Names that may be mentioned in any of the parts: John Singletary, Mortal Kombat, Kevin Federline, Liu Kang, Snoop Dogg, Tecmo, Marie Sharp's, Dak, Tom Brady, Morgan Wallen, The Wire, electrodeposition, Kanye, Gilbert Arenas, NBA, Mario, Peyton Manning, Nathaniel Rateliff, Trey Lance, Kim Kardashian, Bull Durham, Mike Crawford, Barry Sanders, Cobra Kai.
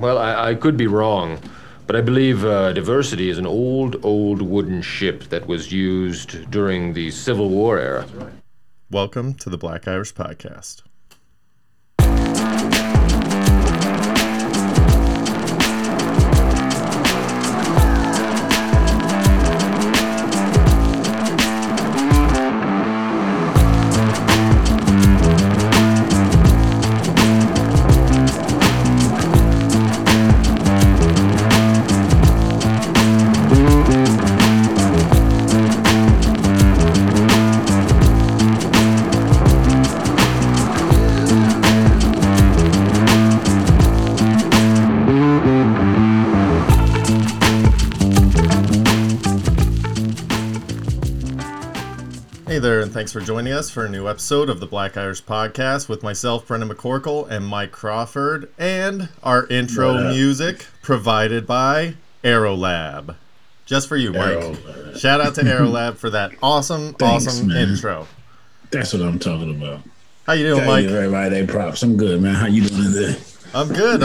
well, I could be wrong, but I believe diversity is an old wooden ship that was used during the Civil War era. That's right. Welcome to the Black Irish Podcast. Thanks for joining us for a new episode of the Black Irish Podcast with myself, Brendan McCorkle, and Mike Crawford, and our intro music provided by Aerolab. Just for you, Mike. Aerolab. Shout out to Aerolab for that awesome intro. That's what I'm talking about. How you doing, Mike? Everybody, they props. I'm good, man. How you doing today? I'm good.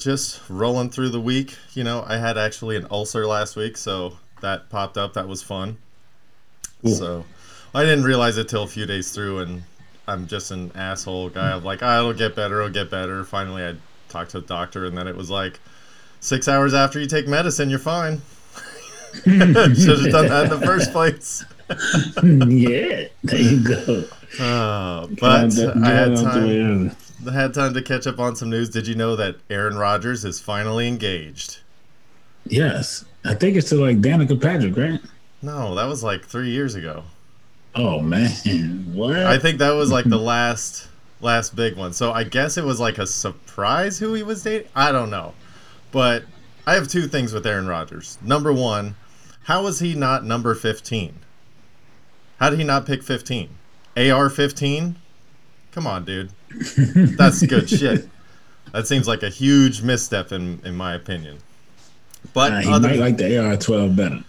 Just rolling through the week. You know, I had actually an ulcer last week, so that popped up. That was fun. Ooh. So I didn't realize it till a few days through, and I'm just an asshole guy. I'm like, oh, it'll get better. Finally, I talked to a doctor, and then it was like, 6 hours after you take medicine, you're fine. Should have done that in the first place. Yeah, there you go. But I had time to catch up on some news. Did you know that Aaron Rodgers is finally engaged? Yes. I think it's to, like, Danica Patrick, right? No, that was like 3 years ago. Oh, man. What? I think that was like the last big one. So I guess it was like a surprise who he was dating. I don't know. But I have two things with Aaron Rodgers. Number one, how was he not number 15? How did he not pick 15? AR-15? Come on, dude. That's good shit. That seems like a huge misstep in my opinion. But he might like the AR-12 better.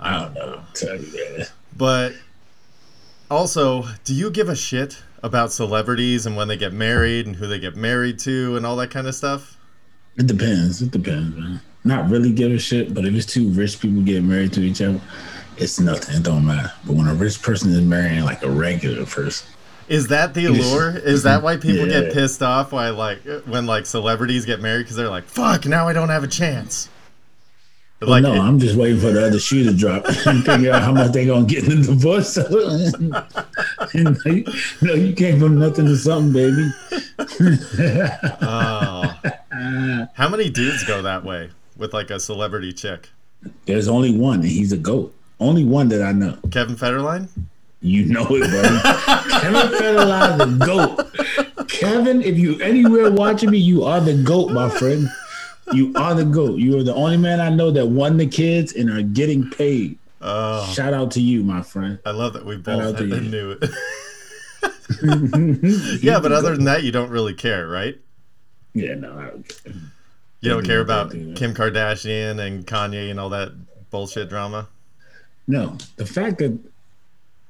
I don't know. Tell you that. But also, do you give a shit about celebrities and when they get married and who they get married to and all that kind of stuff? It depends, man. Not really give a shit, but if it's two rich people getting married to each other, it's nothing. It don't matter. But when a rich person is marrying like a regular person, is that the allure? Is that why people get pissed off? Why when celebrities get married because they're like, fuck, now I don't have a chance. Like, well, no, I'm just waiting for the other shoe to drop and figure out how much they're going to get in the divorce. No, you came from nothing to something, baby. Oh. How many dudes go that way with like a celebrity chick? There's only one, and he's a GOAT. Only one that I know. Kevin Federline? You know it, bro. Kevin Federline, the GOAT. Kevin, if you anywhere watching me, you are the GOAT, my friend. You are the GOAT. You are the only man I know that won the kids and are getting paid. Oh. Shout out to you, my friend. I love that we both knew it. Yeah, but other than that, you don't really care, right? Yeah, no. You don't care about Kim Kardashian and Kanye and all that bullshit drama? No. The fact that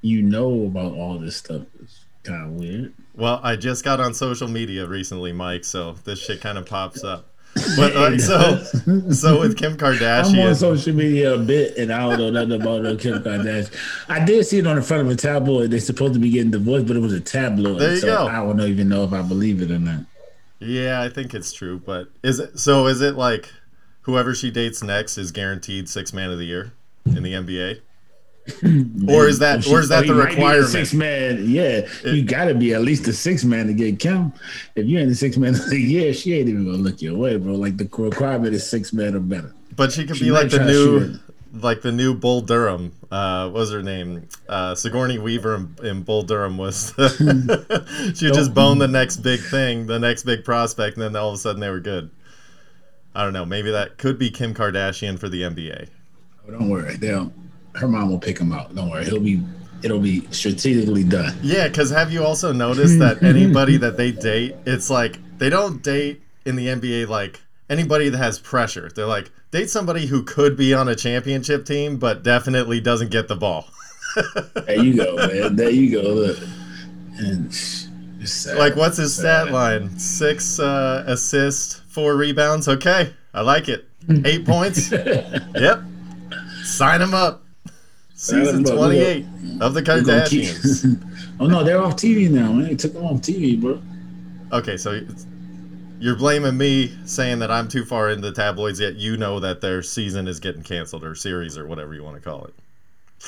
you know about all this stuff is kind of weird. Well, I just got on social media recently, Mike, so this shit kind of pops up. But so with Kim Kardashian, I'm on social media a bit, and I don't know nothing about no Kim Kardashian. I did see it on the front of a tabloid. They're supposed to be getting divorced, but it was a tabloid. There you go. I don't even know if I believe it or not. Yeah, I think it's true. But is it like whoever she dates next is guaranteed Sixth Man of the Year in the NBA? Or is that the requirement? Six man, yeah. You gotta be at least the sixth man to get Kim. If you ain't the sixth man of the year, she ain't even gonna look your way, bro. Like the requirement is six man or better. But she could be like the new Bull Durham. What was her name? Sigourney Weaver in Bull Durham was. She would just bone the next big thing, the next big prospect, and then all of a sudden they were good. I don't know. Maybe that could be Kim Kardashian for the NBA. Oh, don't worry, they don't. Her mom will pick him out. Don't worry. It'll be strategically done. Yeah, because have you also noticed that anybody that they date, it's like they don't date in the NBA like anybody that has pressure. They're like, date somebody who could be on a championship team but definitely doesn't get the ball. There you go, man. There you go. Look. And sad, like, what's his stat line? 6 assists. 4 rebounds. Okay, I like it. 8 points. Yep. Sign him up. Season 28 of the Kardashians. Oh, no, they're off TV now, man. They took them off TV, bro. Okay, so you're blaming me saying that I'm too far into the tabloids, yet you know that their season is getting canceled or series or whatever you want to call it.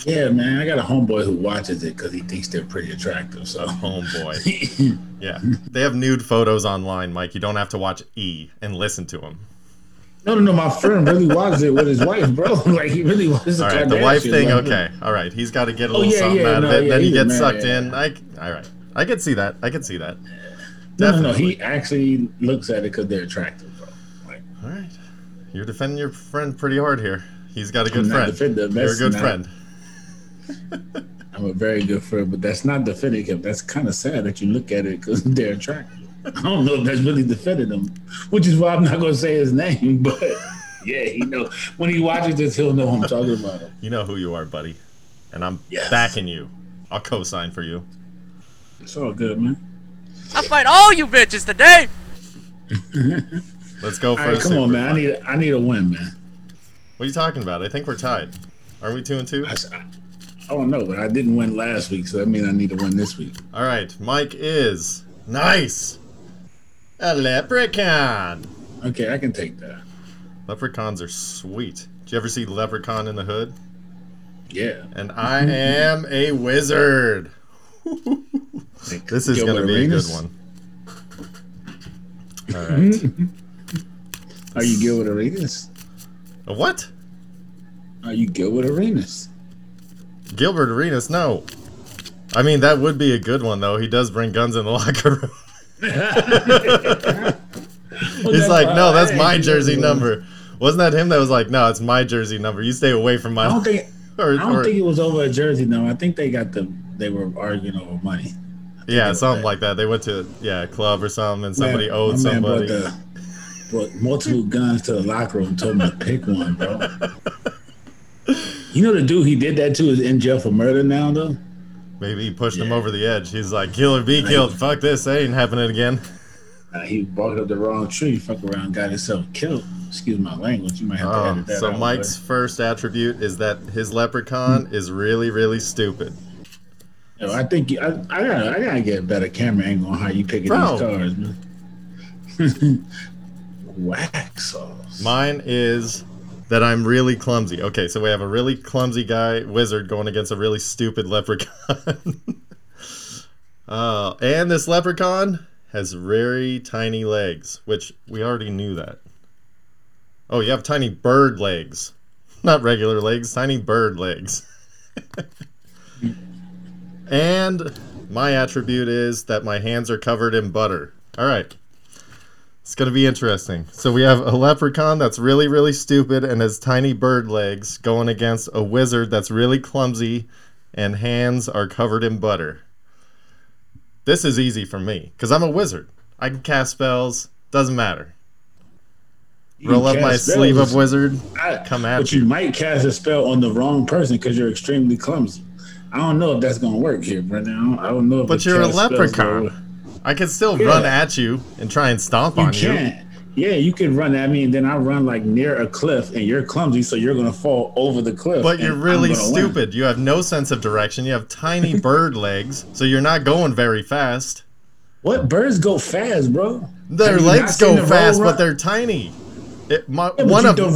Yeah, man. I got a homeboy who watches it because he thinks they're pretty attractive. So homeboy. Yeah. They have nude photos online, Mike. You don't have to watch E! And listen to them. No. My friend really watches it with his wife, bro. Like, he really watches it. All right, the wife thing, like, okay. All right, he's got to get a little something out of it. Yeah, then he gets sucked in. All right. I can see that. Definitely. No. He actually looks at it because they're attractive, bro. Like, all right. You're defending your friend pretty hard here. He's got a good friend. You're a good friend. I'm a very good friend, but that's not defending him. That's kind of sad that you look at it because they're attractive. I don't know if that's really defending him, which is why I'm not going to say his name. But yeah, he knows. When he watches this, he'll know I'm talking about him. You know who you are, buddy. And I'm backing you. I'll co-sign for you. It's all good, man. I'll fight all you bitches today. Let's go first. Come on, man. Fight. I need a win, man. What are you talking about? I think we're tied. Aren't we 2-2? I don't know, but I didn't win last week, so that means I need to win this week. All right. Mike is nice. A leprechaun. Okay, I can take that. Leprechauns are sweet. Did you ever see Leprechaun in the Hood? Yeah. And I am a wizard. This is going to be a good one. All right. Are you Gilbert Arenas? A what? Are you Gilbert Arenas? Gilbert Arenas? No. I mean, that would be a good one, though. He does bring guns in the locker room. He's like, no, that's my jersey number. Wasn't that him that was like, no, it's my jersey number. You stay away from my. I don't think it was over a jersey number. I think they were arguing over money. Yeah, something like that. They went to a club or something, and somebody owed somebody. Brought multiple guns to the locker room. Told me to pick one, bro. You know the dude he did that to is in jail for murder now, though. Maybe he pushed him over the edge. He's like, kill or be killed. Fuck this. That ain't happening again. He walked up the wrong tree. Fuck around, got himself killed. Excuse my language. You might have to edit that out. So Mike's first attribute is that his leprechaun is really, really stupid. Yo, I think I gotta get a better camera angle on how you picking these cars, man. Wax sauce. Mine is that I'm really clumsy. Okay, so we have a really clumsy guy, wizard, going against a really stupid leprechaun. And this leprechaun has very tiny legs, which we already knew that. Oh, you have tiny bird legs. Not regular legs, tiny bird legs. And my attribute is that my hands are covered in butter. All right. It's going to be interesting. So we have a leprechaun that's really, really stupid and has tiny bird legs going against a wizard that's really clumsy and hands are covered in butter. This is easy for me because I'm a wizard. I can cast spells. Doesn't matter. Roll up my sleeve of wizard. Come at you. But you might cast a spell on the wrong person because you're extremely clumsy. I don't know if that's going to work here, Brendan. I don't know if But you're a leprechaun. I can still run at you and try and stomp on you. You can. Yeah, you can run at me, and then I run like near a cliff, and you're clumsy, so you're going to fall over the cliff. But you're really stupid. You have no sense of direction. You have tiny bird legs, so you're not going very fast. What? Birds go fast, bro. Their legs go fast, but they're tiny. The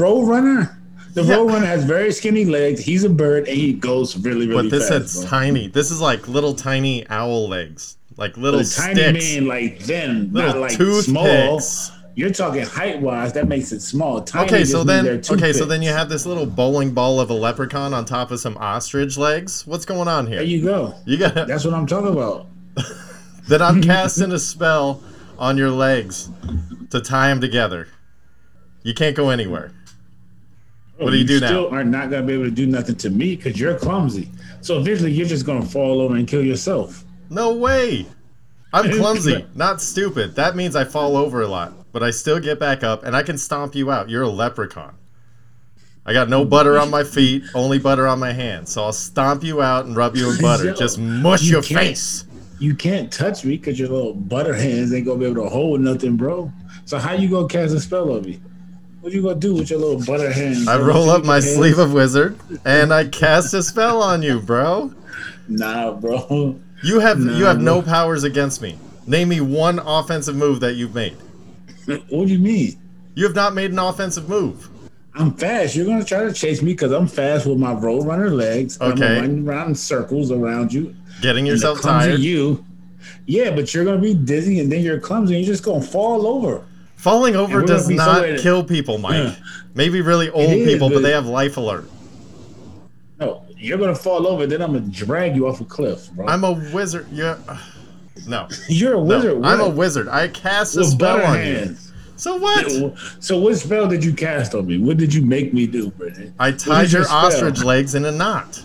road runner has very skinny legs. He's a bird, and he goes really, really fast. But this is tiny. This is like little tiny owl legs. Like little sticks. Tiny mean like thin, not like small. You're talking height-wise. That makes it small. Tiny so then you have this little bowling ball of a leprechaun on top of some ostrich legs. What's going on here? There you go. That's what I'm talking about. Then I'm casting a spell on your legs to tie them together. You can't go anywhere. What do you do now? You still are not going to be able to do nothing to me because you're clumsy. So eventually you're just going to fall over and kill yourself. No way! I'm clumsy, not stupid. That means I fall over a lot, but I still get back up, and I can stomp you out. You're a leprechaun. I got no butter on my feet, only butter on my hands. So I'll stomp you out and rub you in butter. Just mush your face. you can't touch me because your little butter hands ain't gonna be able to hold nothing, bro. So how you gonna cast a spell on me? What you gonna do with your little butter hands? I roll up my sleeve of wizard and I cast a spell on you, bro. Nah, bro. You have no powers against me. Name me one offensive move that you've made. What do you mean? You have not made an offensive move. I'm fast. You're gonna try to chase me because I'm fast with my road runner legs. Okay. I'm gonna run around in circles around you. Getting yourself tired. You. Yeah, but you're gonna be dizzy and then you're clumsy and you're just gonna fall over. Falling over does not kill people, Mike. Yeah. Maybe really old people, but they have life alert. No, you're gonna fall over, then I'm gonna drag you off a cliff, bro. I'm a wizard. Yeah. No. You're a wizard. No. I'm a wizard. I cast a spell on you. So what? So what spell did you cast on me? What did you make me do, Brendan? I tied your ostrich legs in a knot.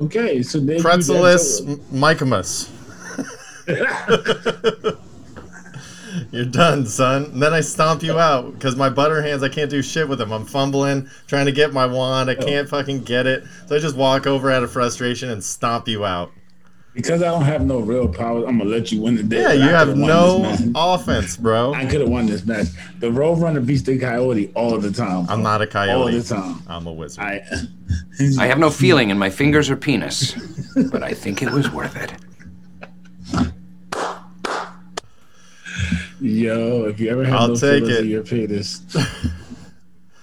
Okay, so then Pretzelis Michaelmas. You're done, son. And then I stomp you out because my butter hands, I can't do shit with them. I'm fumbling, trying to get my wand. I can't fucking get it. So I just walk over out of frustration and stomp you out. Because I don't have no real powers, I'm gonna let you win the day. Yeah, you have no offense, bro. I could have won this match. The Roadrunner beats the Coyote all the time. Bro. I'm not a coyote. All the time. I'm a wizard. I have no feeling, and my fingers are penis. But I think it was worth it. Yo, if you ever have no feelings in your penis,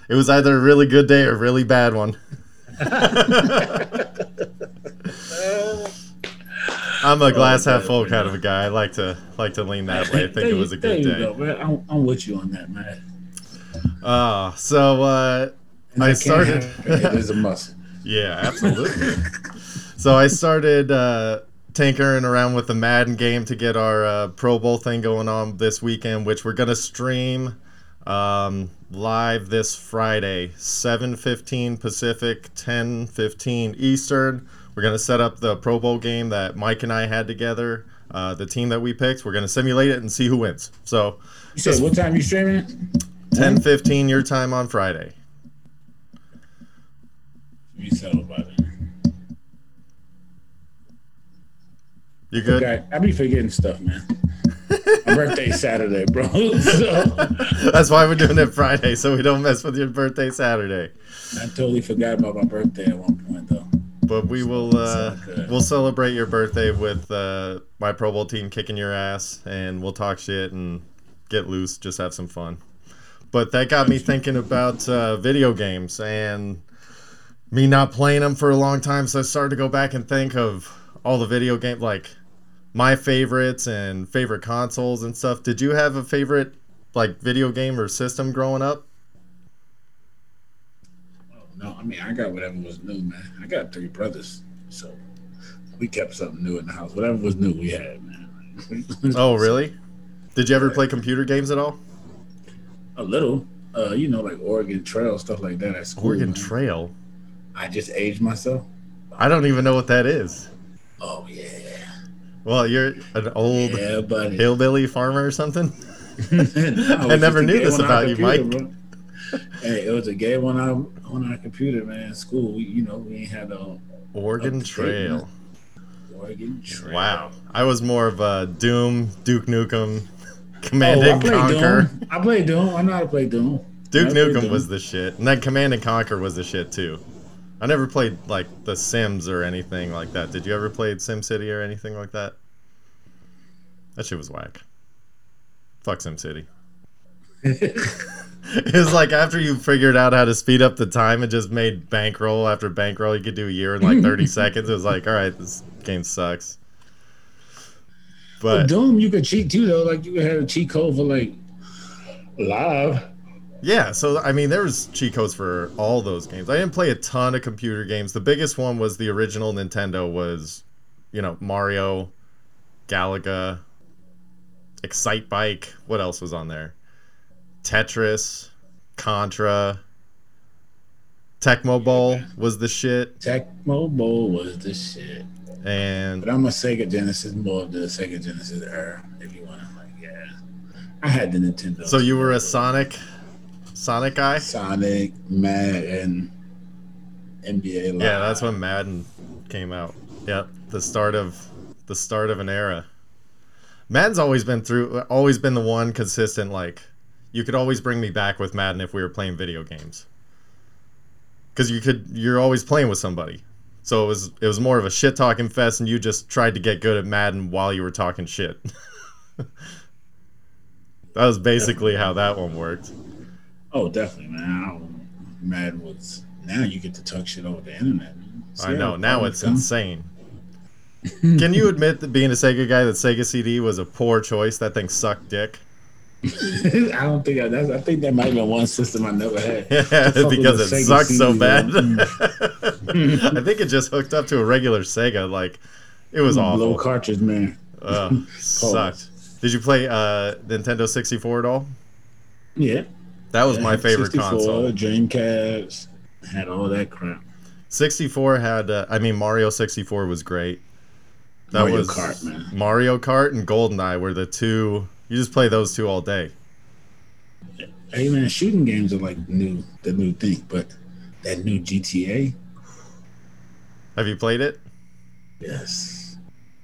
it was either a really good day or a really bad one. I'm a glass half full kind of a guy. I like to lean that way. I think it was a good day. Go, man. I'm with you on that, man. I started. There's a muscle. Yeah, absolutely. So I started tinkering around with the Madden game to get our Pro Bowl thing going on this weekend, which we're gonna stream live this Friday, 7:15 Pacific, 10:15 Eastern. We're going to set up the Pro Bowl game that Mike and I had together, the team that we picked. We're going to simulate it and see who wins. So, you said what time you streaming it? 10:15 your time on Friday. You settled by it. You good? Okay. I be forgetting stuff, man. My birthday's Saturday, bro. So. That's why we're doing it Friday, so we don't mess with your birthday Saturday. I totally forgot about my birthday at one point, though. But we will we'll celebrate your birthday with my Pro Bowl team kicking your ass, and we'll talk shit and get loose, just have some fun. But that got me thinking about video games and me not playing them for a long time. So I started to go back and think of all the video games, like my favorites and favorite consoles and stuff. Did you have a favorite like video game or system growing up? No, I mean, I got whatever was new, man. I got three brothers, so we kept something new in the house. Whatever was new, we had, man. Oh, really? Did you ever play computer games at all? A little. Like Oregon Trail, stuff like that at school. Oregon Trail? I just aged myself. I don't even know what that is. Oh, yeah. Well, you're an old hillbilly farmer or something? No, I never knew this about you, Mike. Bro. Hey, it was a game on our computer, man. In school, we ain't had a Oregon Trail. Wow, I was more of a Doom, Duke Nukem, Command and Conquer. I played Doom. I know how to play Doom. Duke Nukem was the shit, and then Command and Conquer was the shit too. I never played like The Sims or anything like that. Did you ever play SimCity or anything like that? That shit was whack. Fuck SimCity. It was like after you figured out how to speed up the time and just made bankroll after bankroll, you could do a year in like 30 seconds. It was like, all right, this game sucks. But well, Doom, you could cheat too, though. Like you could have a cheat code for like live. Yeah, so I mean, there was cheat codes for all those games. I didn't play a ton of computer games. The biggest one was the original Nintendo was, Mario, Galaga, Excite Bike. What else was on there? Tetris, Contra, Tecmo Bowl was the shit. Tecmo Bowl was the shit. But I'm a Sega Genesis, more of the Sega Genesis era, if you want to, I had the Nintendo. So you were a Sonic guy? Sonic, Madden, NBA Live. Yeah, that's when Madden came out. Yep, the start of the start of an era. Madden's always been the one consistent, like, you could always bring me back with Madden if we were playing video games. Because you're always playing with somebody. So it was more of a shit talking fest, and you just tried to get good at Madden while you were talking shit. That was basically how that one worked. Oh, definitely, man. Madden was, now you get to talk shit over the internet. So I know, now it's insane. Can you admit that being a Sega guy, that Sega CD was a poor choice? That thing sucked dick. I think that might have been one system I never had. Yeah, because it sucked CD, so bad. I think it just hooked up to a regular Sega. Like, it was awful. Low cartridge, man. Sucked. Did you play Nintendo 64 at all? Yeah. That was my favorite 64, console. Dreamcast, had all that crap. 64 had, Mario 64 was great. That was Mario Kart, man. Mario Kart and GoldenEye were the two. You just play those two all day. Hey, man, shooting games are like the new thing, but that new GTA. Have you played it? Yes.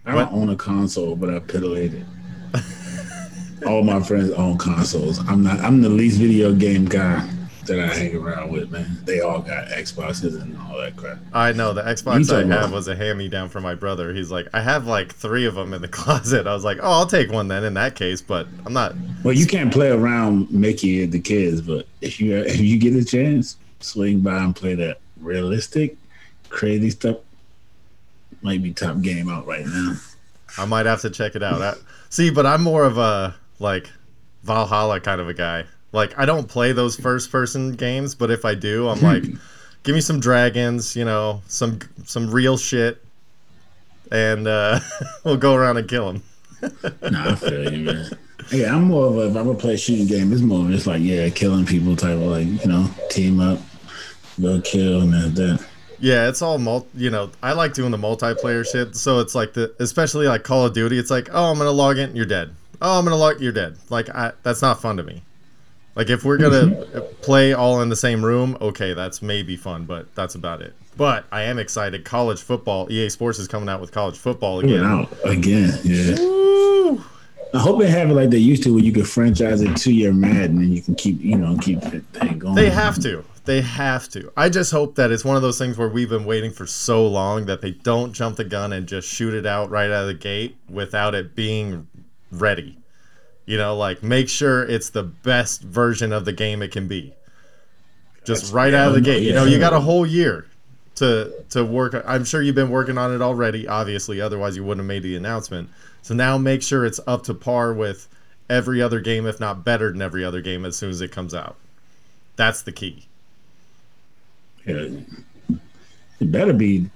I don't own a console, but I piddled it. All my friends own consoles. I'm the least video game guy that I hang around with, man. They all got Xboxes and all that crap. I know. The Xbox I had was a hand-me-down from my brother. He's like, I have like 3 of them in the closet. I was like, oh, I'll take one then in that case, but I'm not. Well, you can't play around Mickey and the kids, but if you get a chance, swing by and play that realistic, crazy stuff. Might be top game out right now. I might have to check it out. But I'm more of a like Valhalla kind of a guy. Like, I don't play those first person games, but if I do, I'm like, give me some dragons, you know, some real shit, and we'll go around and kill them. Nah, I feel you, man. Yeah, I'm more of a, if I'm gonna play a shooting game, it's more just like, yeah, killing people type of, like, you know, team up, go kill, and that. Yeah, it's all I like doing the multiplayer shit. So it's like especially like Call of Duty. It's like, oh, I'm gonna log in, you're dead. Oh, I'm gonna log, you're dead. Like, that's not fun to me. Like, if we're gonna play all in the same room, okay, that's maybe fun, but that's about it. But I am excited. College football, EA Sports is coming out with college football again. Yeah. Woo! I hope they have it like they used to, where you can franchise it to your Madden and you can keep that thing going. They have to. I just hope that it's one of those things where we've been waiting for so long that they don't jump the gun and just shoot it out right out of the gate without it being ready. You know, like, make sure it's the best version of the game it can be. Just right out of the gate. You know, you got a whole year to work. I'm sure you've been working on it already, obviously. Otherwise, you wouldn't have made the announcement. So now make sure it's up to par with every other game, if not better than every other game, as soon as it comes out. That's the key. Yeah. It better be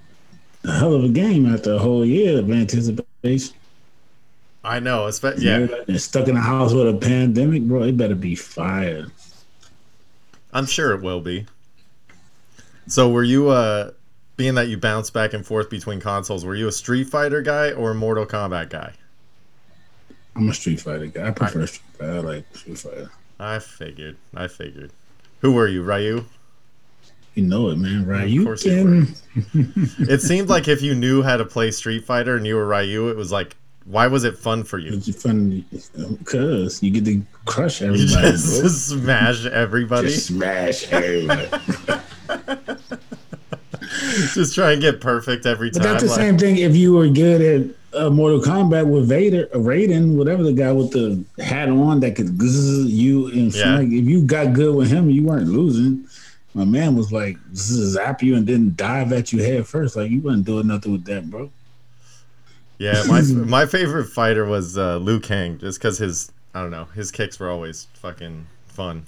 a hell of a game after a whole year of anticipation. I know, especially and stuck in a house with a pandemic, bro. It better be fire. I'm sure it will be. So, were you being that you bounce back and forth between consoles? Were you a Street Fighter guy or a Mortal Kombat guy? I'm a Street Fighter guy. I prefer Street Fighter. I like Street Fighter. I figured. Who were you, Ryu? You know it, man. Ryu. Of course you were. It seemed like if you knew how to play Street Fighter and you were Ryu, it was like, why was it fun for you? It's fun because you get to crush everybody. Just smash everybody. Just try and get perfect every time. But that's the same thing if you were good at Mortal Kombat with Raiden, whatever the guy with the hat on that could zzz you in front. Yeah. If you got good with him, you weren't losing. My man was like, zap you and then dive at you head first. Like, you wasn't doing nothing with that, bro. Yeah, my favorite fighter was Liu Kang, just because his kicks were always fucking fun.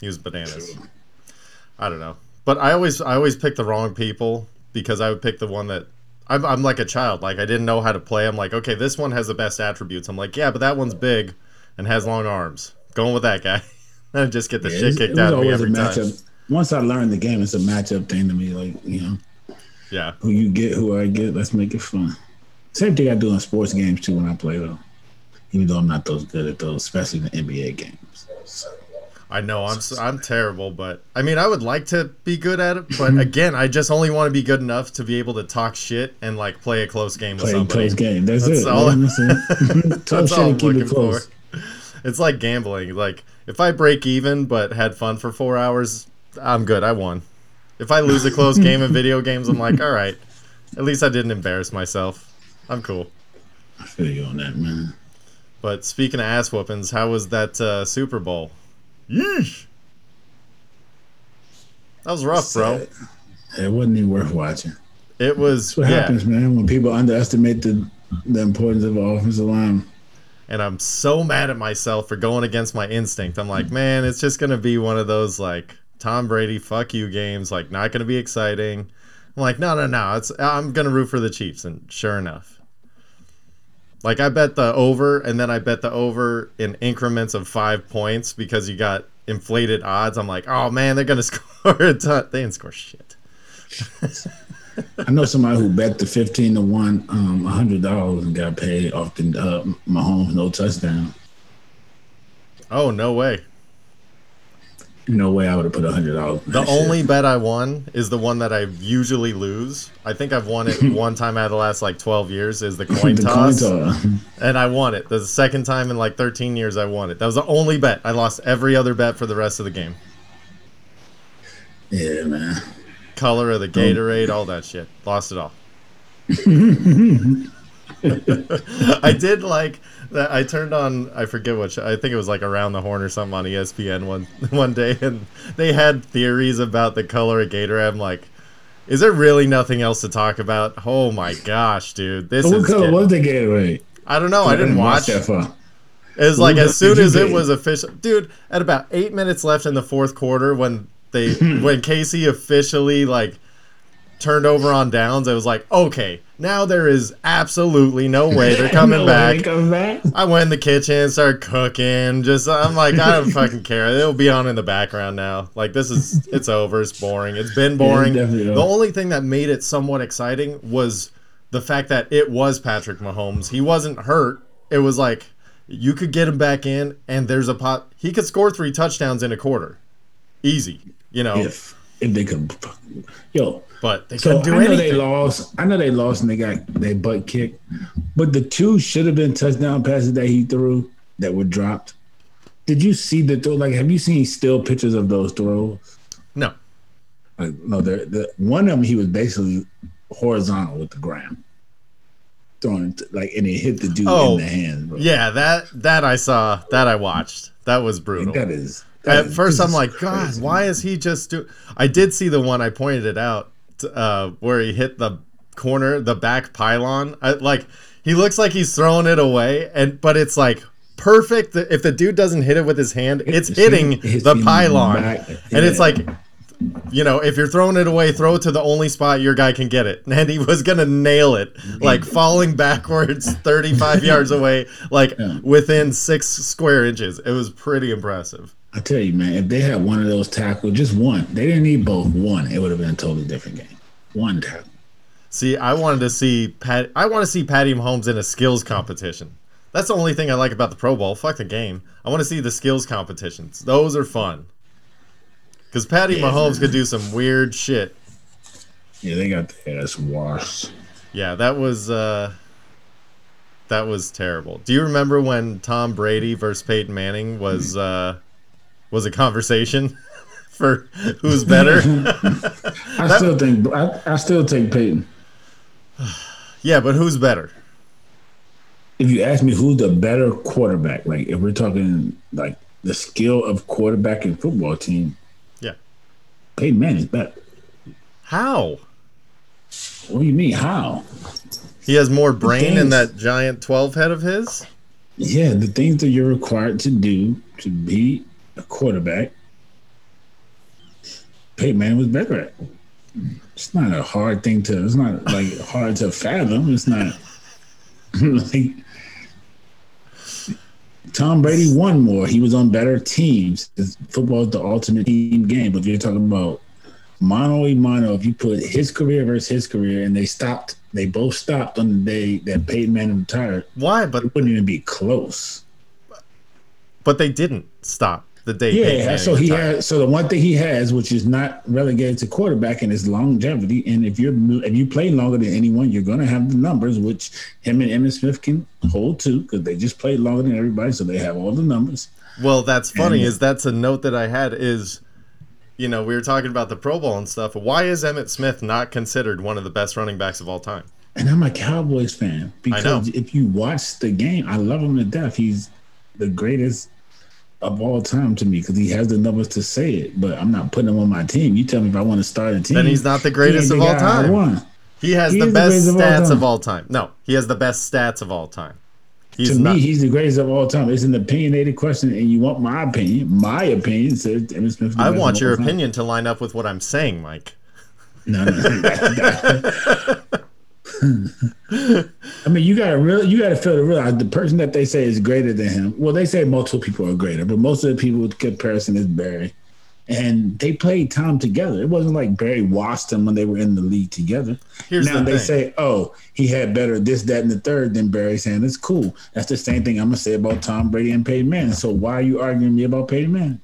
He was bananas. I don't know, but I always pick the wrong people, because I would pick the one that I'm like a child, like I didn't know how to play. I'm like, okay, this one has the best attributes. I'm like, yeah, but that one's big and has long arms. Going with that guy, and I just get the shit kicked out of me every time. Once I learned the game, it's a matchup thing to me. Like, you know, yeah, who you get, who I get. Let's make it fun. Same thing I do in sports games, too, when I play, though. Even though I'm not those good at those, especially the NBA games. So. I know I'm terrible, but I mean, I would like to be good at it, but again, I just only want to be good enough to be able to talk shit and like play a close game with somebody. Close game. That's it. All, that's all I'm looking for. It's like gambling. Like if I break even but had fun for 4 hours, I'm good. I won. If I lose a close game in video games, I'm like, all right, at least I didn't embarrass myself. I'm cool. I feel you on that, man. But speaking of ass whoopings, how was that Super Bowl? Yeesh. That was rough, bro. It wasn't even worth watching. It was. That's what happens, man, when people underestimate the importance of an offensive line. And I'm so mad at myself for going against my instinct. I'm like, man, it's just gonna be one of those like Tom Brady fuck you games. Like, not gonna be exciting. I'm like, no. I'm gonna root for the Chiefs, and sure enough. Like, I bet the over, and then I bet the over in increments of 5 points because you got inflated odds. I'm like, oh, man, they're going to score a ton. They didn't score shit. I know somebody who bet the 15-1, $100 and got paid off the Mahomes no touchdown. Oh, no way. No way I would have put $100. The only bet I won is the one that I usually lose. I think I've won it one time out of the last like 12 years is the coin toss. And I won it. The second time in like 13 years I won it. That was the only bet. I lost every other bet for the rest of the game. Yeah, man. Color of the Gatorade, all that shit. Lost it all. I did like that. I turned on, I forget which, I think it was like Around the Horn or something on ESPN one day, and they had theories about the color of Gatorade. I'm like, is there really nothing else to talk about? Oh my gosh, dude, this is. What color was the Gatorade? I don't know. I didn't watch. It was like as soon as it was official, dude. At about 8 minutes left in the fourth quarter, when Casey officially like turned over on downs, I was like, okay. Now there is absolutely no way they're coming back. I went in the kitchen, started cooking. I'm like, I don't fucking care. It'll be on in the background now. Like, it's over. It's boring. It's been boring. Yeah, the only thing that made it somewhat exciting was the fact that it was Patrick Mahomes. He wasn't hurt. It was like, you could get him back in, and there's a pot. He could score 3 touchdowns in a quarter. Easy, you know. If they could, but they couldn't do anything. I know they lost and they got their butt kicked. But the 2 should have been touchdown passes that he threw that were dropped. Did you see the throw? Like, have you seen still pictures of those throws? No. Like, no, one of them he was basically horizontal with the ground. Throwing like, and it hit the dude in the hand. Bro. Yeah, that I saw, that I watched. That was brutal. That is. At first, I'm like, God, why is he just doing... I did see the one, I pointed it out, where he hit the corner, the back pylon. He looks like he's throwing it away, but it's like perfect. If the dude doesn't hit it with his hand, it's hitting the pylon. And it's like, you know, if you're throwing it away, throw it to the only spot your guy can get it. And he was going to nail it, like falling backwards 35 yards away, like within 6 square inches. It was pretty impressive. I tell you, man, if they had one of those tackles, just one, they didn't need both. One, it would have been a totally different game. One tackle. See, I want to see Patty Mahomes in a skills competition. That's the only thing I like about the Pro Bowl. Fuck the game. I want to see the skills competitions. Those are fun. Because Patty Mahomes could do some weird shit. Yeah, they got the ass washed. Yeah, that was terrible. Do you remember when Tom Brady versus Peyton Manning was a conversation for who's better? I still take Peyton. Yeah, but who's better? If you ask me who's the better quarterback, like if we're talking like the skill of quarterback and football team, yeah, Peyton Manning's better. How? What do you mean how? He has more brain in that giant 12 head of his? Yeah, the things that you're required to do to beat quarterback, Peyton Manning was better at. It's not a hard thing to. It's not like hard to fathom. It's not like Tom Brady won more. He was on better teams. Football is the ultimate team game. But if you're talking about mano-a-mano, if you put his career versus his career, and they both stopped on the day that Peyton Manning retired. Why? But it wouldn't even be close. But they didn't stop. the date. Yeah, so he has. So the one thing he has, which is not relegated to quarterbacking, is longevity. And if you play longer than anyone, you're going to have the numbers, which him and Emmitt Smith can hold to, because they just played longer than everybody, so they have all the numbers. Well, that's funny. That's a note that I had is, you know, we were talking about the Pro Bowl and stuff. Why is Emmitt Smith not considered one of the best running backs of all time? And I'm a Cowboys fan because if you watch the game, I love him to death. He's the greatest of all time to me because he has the numbers to say it, but I'm not putting him on my team. You tell me if I want to start a team. Then he's not the greatest of all time. He has the best stats of all time. No, he has the best stats of all time. To me, he's the greatest of all time. It's an opinionated question, and you want my opinion. My opinion says Emmitt Smith. I want your opinion to line up with what I'm saying, Mike. No. I mean, you gotta feel the real. The person that they say is greater than him. Well, they say multiple people are greater, but most of the people with comparison is Barry, and they played time together. It wasn't like Barry watched them when they were in the league together. Say, oh, he had better this, that, and the third than Barry Sanders. Cool. That's the same thing I'm gonna say about Tom Brady and Peyton Manning. So why are you arguing me about Peyton Manning?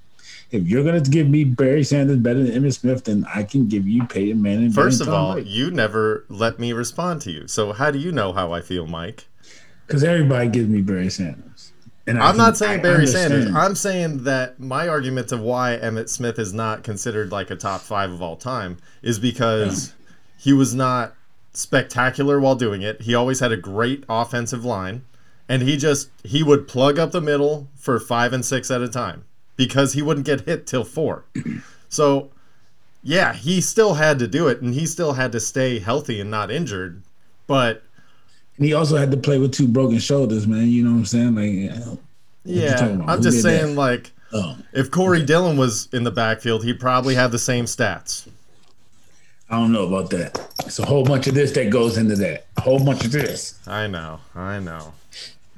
If you're going to give me Barry Sanders better than Emmitt Smith, then I can give you Peyton Manning. First of all, you never let me respond to you. So how do you know how I feel, Mike? Because everybody gives me Barry Sanders. And I'm not saying Barry Sanders. I'm saying that my argument of why Emmitt Smith is not considered like a top five of all time is because he was not spectacular while doing it. He always had a great offensive line. And he would plug up the middle for 5 and 6 at a time, because he wouldn't get hit till 4. So, yeah, he still had to do it, and he still had to stay healthy and not injured. But he also had to play with 2 broken shoulders, man. You know what I'm saying? Like, yeah, I'm just saying, if Corey Dillon was in the backfield, he'd probably have the same stats. I don't know about that. It's a whole bunch of this that goes into that. A whole bunch of this. I know.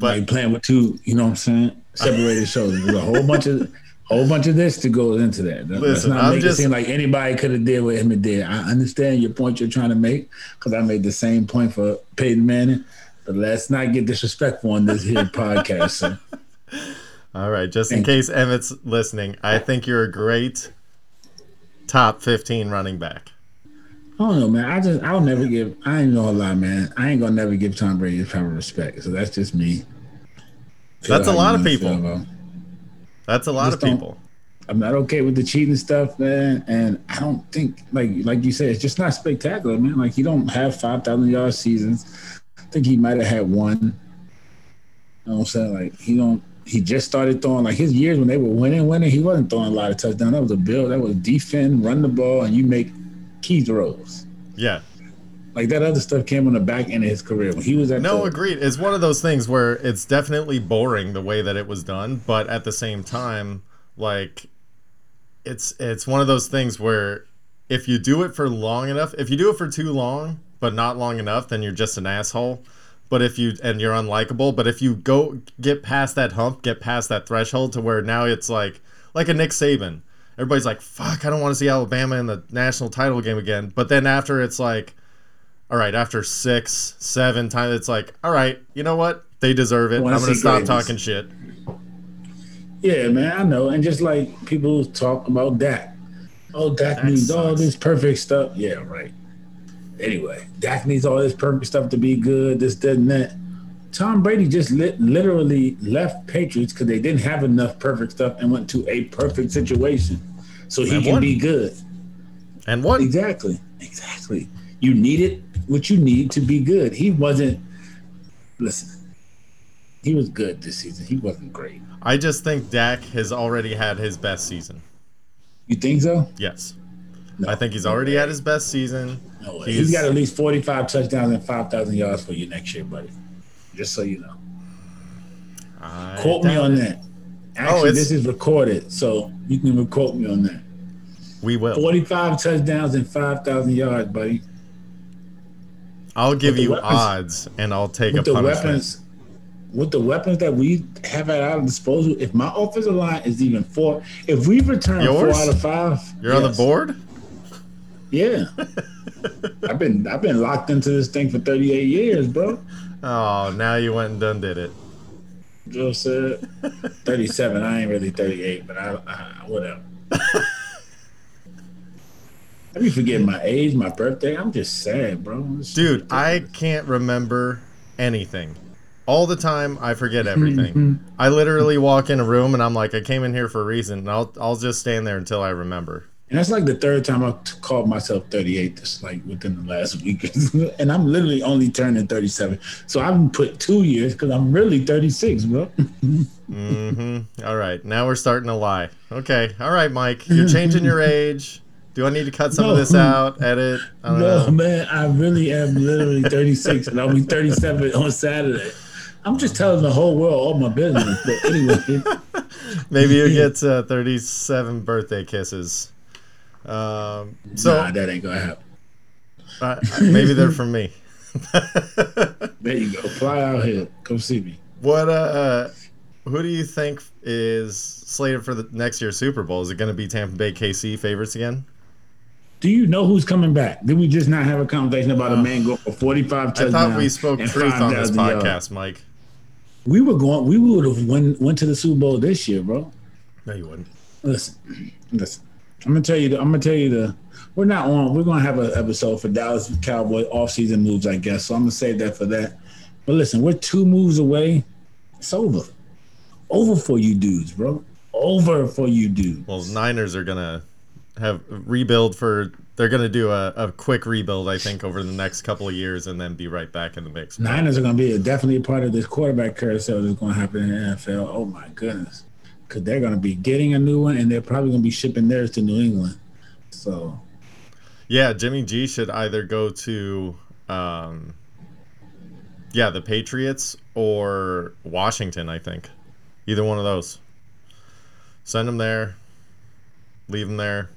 But like playing with 2, you know what I'm saying? Separated shoulders. There's a whole bunch of... whole bunch of this to go into that. Let's not make it seem like anybody could have did what Emmitt did. I understand your point you're trying to make, because I made the same point for Peyton Manning, but let's not get disrespectful on this here podcast. So. All right, just in case Emmitt's listening, I think you're a great top 15 running back. I don't know, man. I'll never give. I ain't gonna lie, man. I ain't gonna never give Tom Brady his proper respect. So that's just me. That's a lot of people. That's a lot of people. I'm not okay with the cheating stuff, man. And I don't think, like you said, it's just not spectacular, man. Like, he don't have 5,000-yard seasons. I think he might have had one. You know what I'm saying? Like, he just started throwing, like, his years when they were winning, he wasn't throwing a lot of touchdowns. That was a build. That was defend, run the ball, and you make key throws. Yeah. Like, that other stuff came on the back end of his career. When he was at agreed. It's one of those things where it's definitely boring the way that it was done, but at the same time, like, it's one of those things where if you do it for long enough, if you do it for too long but not long enough, then you're just an asshole. But you're unlikable. But if you go get past that hump, get past that threshold to where now it's like a Nick Saban. Everybody's like, fuck, I don't want to see Alabama in the national title game again. But then after it's like, all right, after 6, 7 times, it's like, all right, you know what? They deserve it. I'm going to stop talking shit. Yeah, man, I know. And just like people talk about Dak. Oh, Dak needs all this perfect stuff. Yeah, right. Anyway, Dak needs all this perfect stuff to be good, this, that, and that. Tom Brady just literally left Patriots because they didn't have enough perfect stuff and went to a perfect situation. So he can be good. And what? Exactly. You needed what you need to be good. He wasn't. Listen, he was good this season. He wasn't great. I just think Dak has already had his best season. You think so? Yes. No, I think he's already had his best season. No way. He's got at least 45 touchdowns and 5,000 yards for you next year, buddy. Just so you know. Quote me on that. Actually, this is recorded, so you can quote me on that. We will. 45 touchdowns and 5,000 yards, buddy. I'll give you weapons, odds, and I'll take a punishment. With the weapons that we have at our disposal, if my offensive line is even 4, if we return 4 out of 5, you're on the board. Yeah, I've been locked into this thing for 38 years, bro. Oh, now you went and done did it. Joe said. 37. I ain't really 38, but I whatever. Let me forget my age, my birthday. I'm just sad, bro. Dude, I can't remember anything. All the time, I forget everything. I literally walk in a room and I'm like, I came in here for a reason, and I'll just stand there until I remember. And that's like the third time I've called myself 38, just like within the last week. And I'm literally only turning 37. So I've put 2 years because I'm really 36, bro. Mm-hmm. All right. Now we're starting to lie. Okay. All right, Mike. You're changing your age. Do I need to cut some of this out, edit? I don't know. Man. I really am literally 36, and I'll be 37 on Saturday. I'm just telling the whole world all my business. But anyway. Maybe you get 37 birthday kisses. Nah, that ain't gonna happen. Maybe they're from me. There you go. Fly out here. Come see me. What? Who do you think is slated for the next year's Super Bowl? Is it going to be Tampa Bay KC favorites again? Do you know who's coming back? Did we just not have a conversation about a man going for 45 touchdowns? I thought we spoke truth on this podcast, Mike. We would have went to the Super Bowl this year, bro. No, you wouldn't. Listen. I'm gonna tell you. We're gonna have an episode for Dallas Cowboy offseason moves, I guess. So I'm gonna save that for that. But listen, we're 2 moves away. It's over. Over for you dudes, bro. Over for you dudes. Well, Niners are gonna have rebuild for. They're gonna do a quick rebuild, I think, over the next couple of years, and then be right back in the mix. Niners are gonna be definitely a part of this quarterback carousel that's gonna happen in the NFL. Oh my goodness. Because they're going to be getting a new one, and they're probably going to be shipping theirs to New England. So, yeah, Jimmy G should either go to, the Patriots or Washington, I think. Either one of those. Send him there. Leave him there.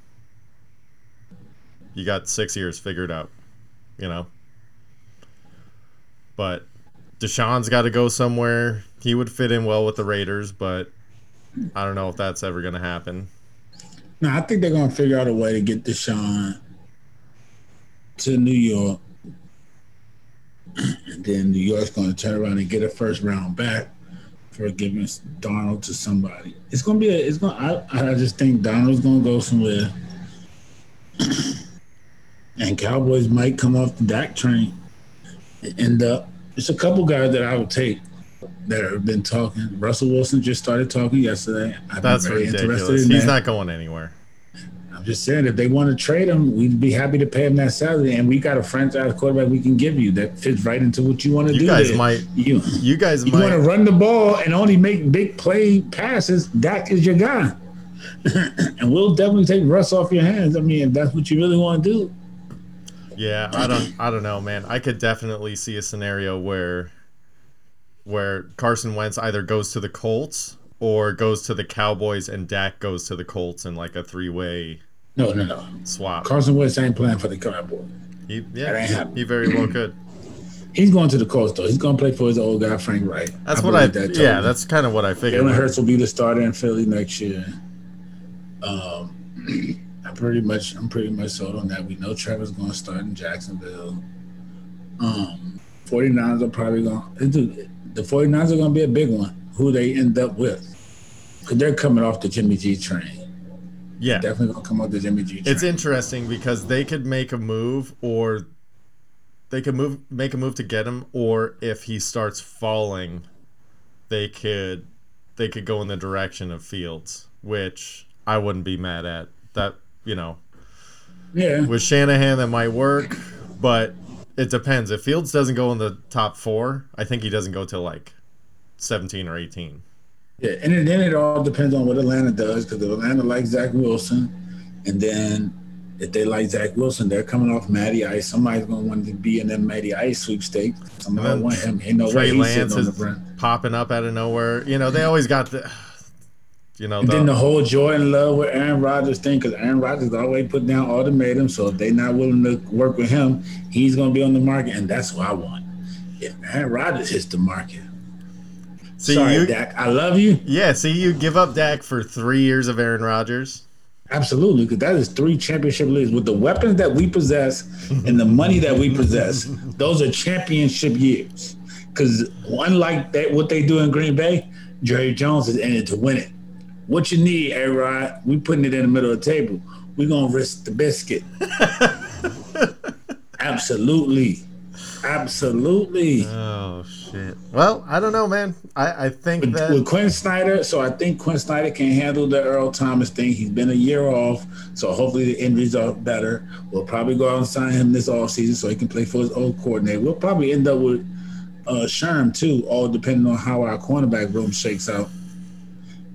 You got 6 years figured out, you know. But Deshaun's got to go somewhere. He would fit in well with the Raiders, but I don't know if that's ever going to happen. No, I think they're going to figure out a way to get Deshaun to New York. And then New York's going to turn around and get a first round back for giving Donald to somebody. It's going to be I just think Donald's going to go somewhere. And Cowboys might come off the Dak train and end up. There's a couple guys that I would take that have been talking. Russell Wilson just started talking yesterday. That's ridiculous. He's not going anywhere. I'm just saying, if they want to trade him, we'd be happy to pay him that salary, and we got a franchise quarterback we can give you that fits right into what you want to do. You guys might. You want to run the ball and only make big play passes. Dak is your guy, and we'll definitely take Russ off your hands. I mean, if that's what you really want to do. Yeah, I don't know, man. I could definitely see a scenario where Carson Wentz either goes to the Colts or goes to the Cowboys and Dak goes to the Colts in like a three-way swap. Carson Wentz ain't playing for the Cowboys. He very well could. He's going to the Colts, though. He's going to play for his old guy, Frank Wright. That's kind of what I figured. Jalen Hurts will be the starter in Philly next year. I'm pretty much sold on that. We know Trevor's going to start in Jacksonville. 49ers are probably going to... The 49ers are going to be a big one, who they end up with. Because they're coming off the Jimmy G train. Yeah. They're definitely going to come off the Jimmy G train. It's interesting because they could make a move to get him, or if he starts falling, they could go in the direction of Fields, which I wouldn't be mad at. That, you know. Yeah. With Shanahan, that might work, but... It depends. If Fields doesn't go in the top 4, I think he doesn't go till like 17 or 18. Yeah, and then it all depends on what Atlanta does, because if Atlanta likes Zach Wilson, and then if they like Zach Wilson, they're coming off Matty Ice. Somebody's going to want to be in that Matty Ice sweepstakes. Somebody want him. Ain't no way he's sitting on the front. Trey Lance is popping up out of nowhere. You know, they always got the... then the whole joy and love with Aaron Rodgers thing, because Aaron Rodgers always put down ultimatums. So if they're not willing to work with him, he's going to be on the market, and that's what I want. If Aaron Rodgers hits the market, Dak, I love you. Yeah, you give up Dak for 3 years of Aaron Rodgers. Absolutely, because that is 3 championship leagues with the weapons that we possess and the money that we possess. Those are championship years. Because unlike what they do in Green Bay. Jerry Jones is in it to win it. What you need, A-Rod? We putting it in the middle of the table. We gonna risk the biscuit. Absolutely. Oh shit. Well, I don't know, man. I think with, that with Quinn Snyder, so I think Quinn Snyder can handle the Earl Thomas thing. He's been a year off, so hopefully the injuries are better. We'll probably go out and sign him this offseason so he can play for his old coordinator. We'll probably end up with Sherm too, all depending on how our cornerback room shakes out.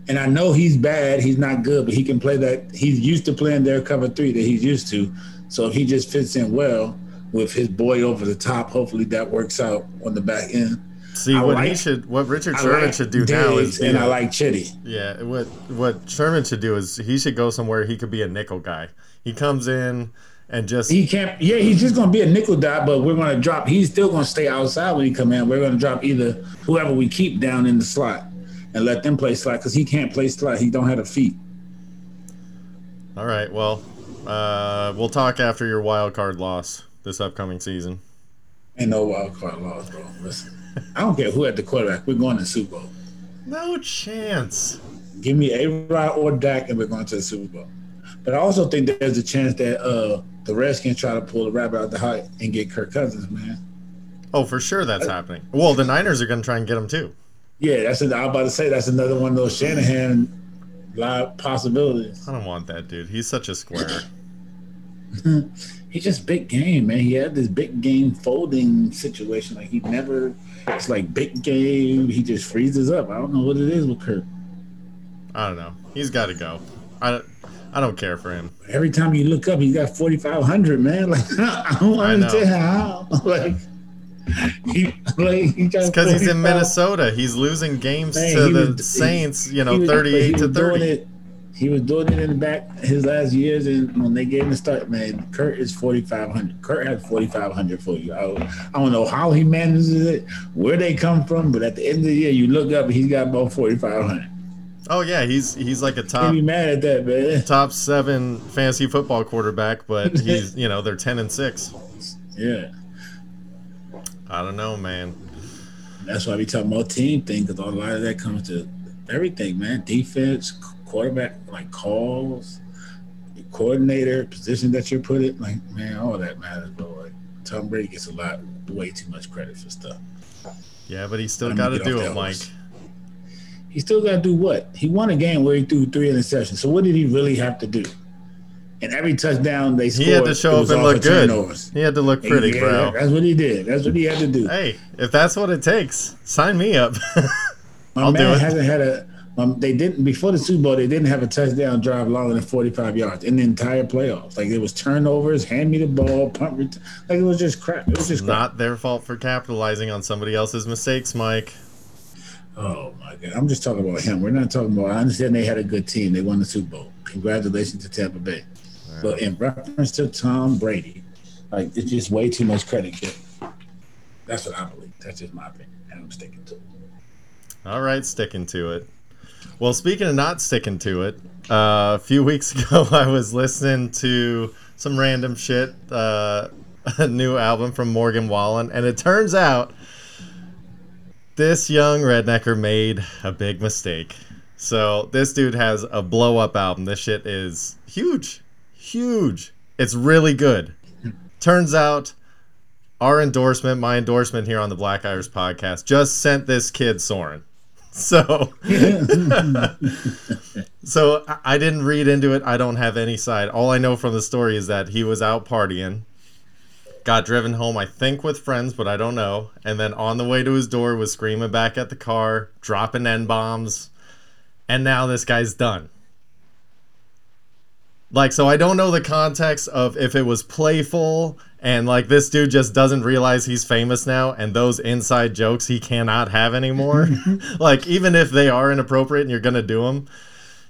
And I know he's bad, he's not good, but he can play that. He's used to playing their cover three that he's used to. So if he just fits in well with his boy over the top, hopefully that works out on the back end. See, what Richard Sherman should do now is... And I like Chitty. Yeah, what Sherman should do is he should go somewhere he could be a nickel guy. He comes in and just... He can't... Yeah, he's just going to be a nickel guy, but we're going to drop... He's still going to stay outside when he come in. We're going to drop either whoever we keep down in the slot and let them play slot because he can't play slot. He don't have a feet. All right, well, we'll talk after your wild card loss this upcoming season. Ain't no wild card loss, bro. Listen, I don't care who had the quarterback. We're going to the Super Bowl. No chance. Give me A-Rod or Dak, and we're going to the Super Bowl. But I also think that there's a chance that the Redskins try to pull the rabbit out the hat and get Kirk Cousins, man. Oh, for sure that's happening. Well, the Niners are going to try and get him, too. Yeah, that's I was about to say that's another one of those Shanahan live possibilities. I don't want that, dude. He's such a square. He's just big game, man. He had this big game folding situation. Like, he never, it's like big game. He just freezes up. I don't know what it is with Kirk. I don't know. He's got to go. I don't care for him. Every time you look up, he's got 4,500, man. Like, I don't understand how. Like, it's because he's in Minnesota. He's losing games to the Saints, 38-30. He was doing it in the back his last years, and when they gave him the start, man, Kurt is 4,500. Kurt had 4,500 for you. I don't know how he manages it, where they come from, but at the end of the year, you look up, and he's got about 4,500. Oh yeah, he's like a top. Be mad at that, man. Top 7 fantasy football quarterback, but he's they're 10-6. Yeah. I don't know, man. That's why we talk about team thing, because a lot of that comes to everything, man. Defense, quarterback, like calls, coordinator, position that you're put in, like, man, all that matters, bro. Like, Tom Brady gets way too much credit for stuff. Yeah, but he's still got to do it, Mike. He still got to do what? He won a game where he threw 3 interceptions. So what did he really have to do? And every touchdown they scored, he had to show up and look good. Turnovers. He had to look pretty, bro. That's what he did. That's what he had to do. Hey, if that's what it takes, sign me up. I'll do it. My man hasn't had a. They didn't before the Super Bowl. They didn't have a touchdown drive longer than 45 yards in the entire playoffs. Like, it was turnovers, hand me the ball, punt. Like, it was just crap. It was just crap. Not their fault for capitalizing on somebody else's mistakes, Mike. Oh my God! I'm just talking about him. We're not talking about. I understand they had a good team. They won the Super Bowl. Congratulations to Tampa Bay. But in reference to Tom Brady, like, it's just way too much credit given. That's what I believe. That's just my opinion, and I'm sticking to it. All right, sticking to it. Well, speaking of not sticking to it, a few weeks ago I was listening to some random shit, a new album from Morgan Wallen, and it turns out this young rednecker made a big mistake. So this dude has a blow-up album. This shit is huge. Huge. It's really good. Turns out my endorsement here on the Black Irish podcast just sent this kid soaring. So so I didn't read into it. I don't have any side. All I know from the story is that he was out partying, got driven home, I think with friends, but I don't know. And then on the way to his door was screaming back at the car, dropping N-bombs. And now this guy's done. Like, so I don't know the context of if it was playful and, like, this dude just doesn't realize he's famous now and those inside jokes he cannot have anymore. Like, even if they are inappropriate and you're going to do them,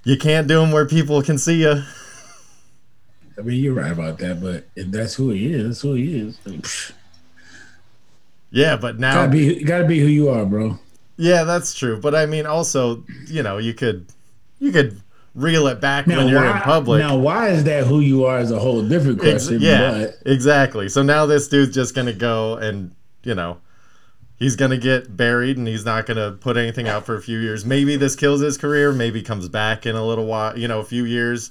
you can't do them where people can see you. I mean, you're right about that, but if that's who he is, that's who he is. Like, yeah, but now... Gotta be who you are, bro. Yeah, that's true. But, I mean, also, you could reel it back now, when you're in public. Now, why is that who you are is a whole different question. Yeah, but. Exactly. So now this dude's just going to go and, He's going to get buried, and he's not going to put anything out for a few years. Maybe this kills his career. Maybe comes back in a little while, you know, a few years.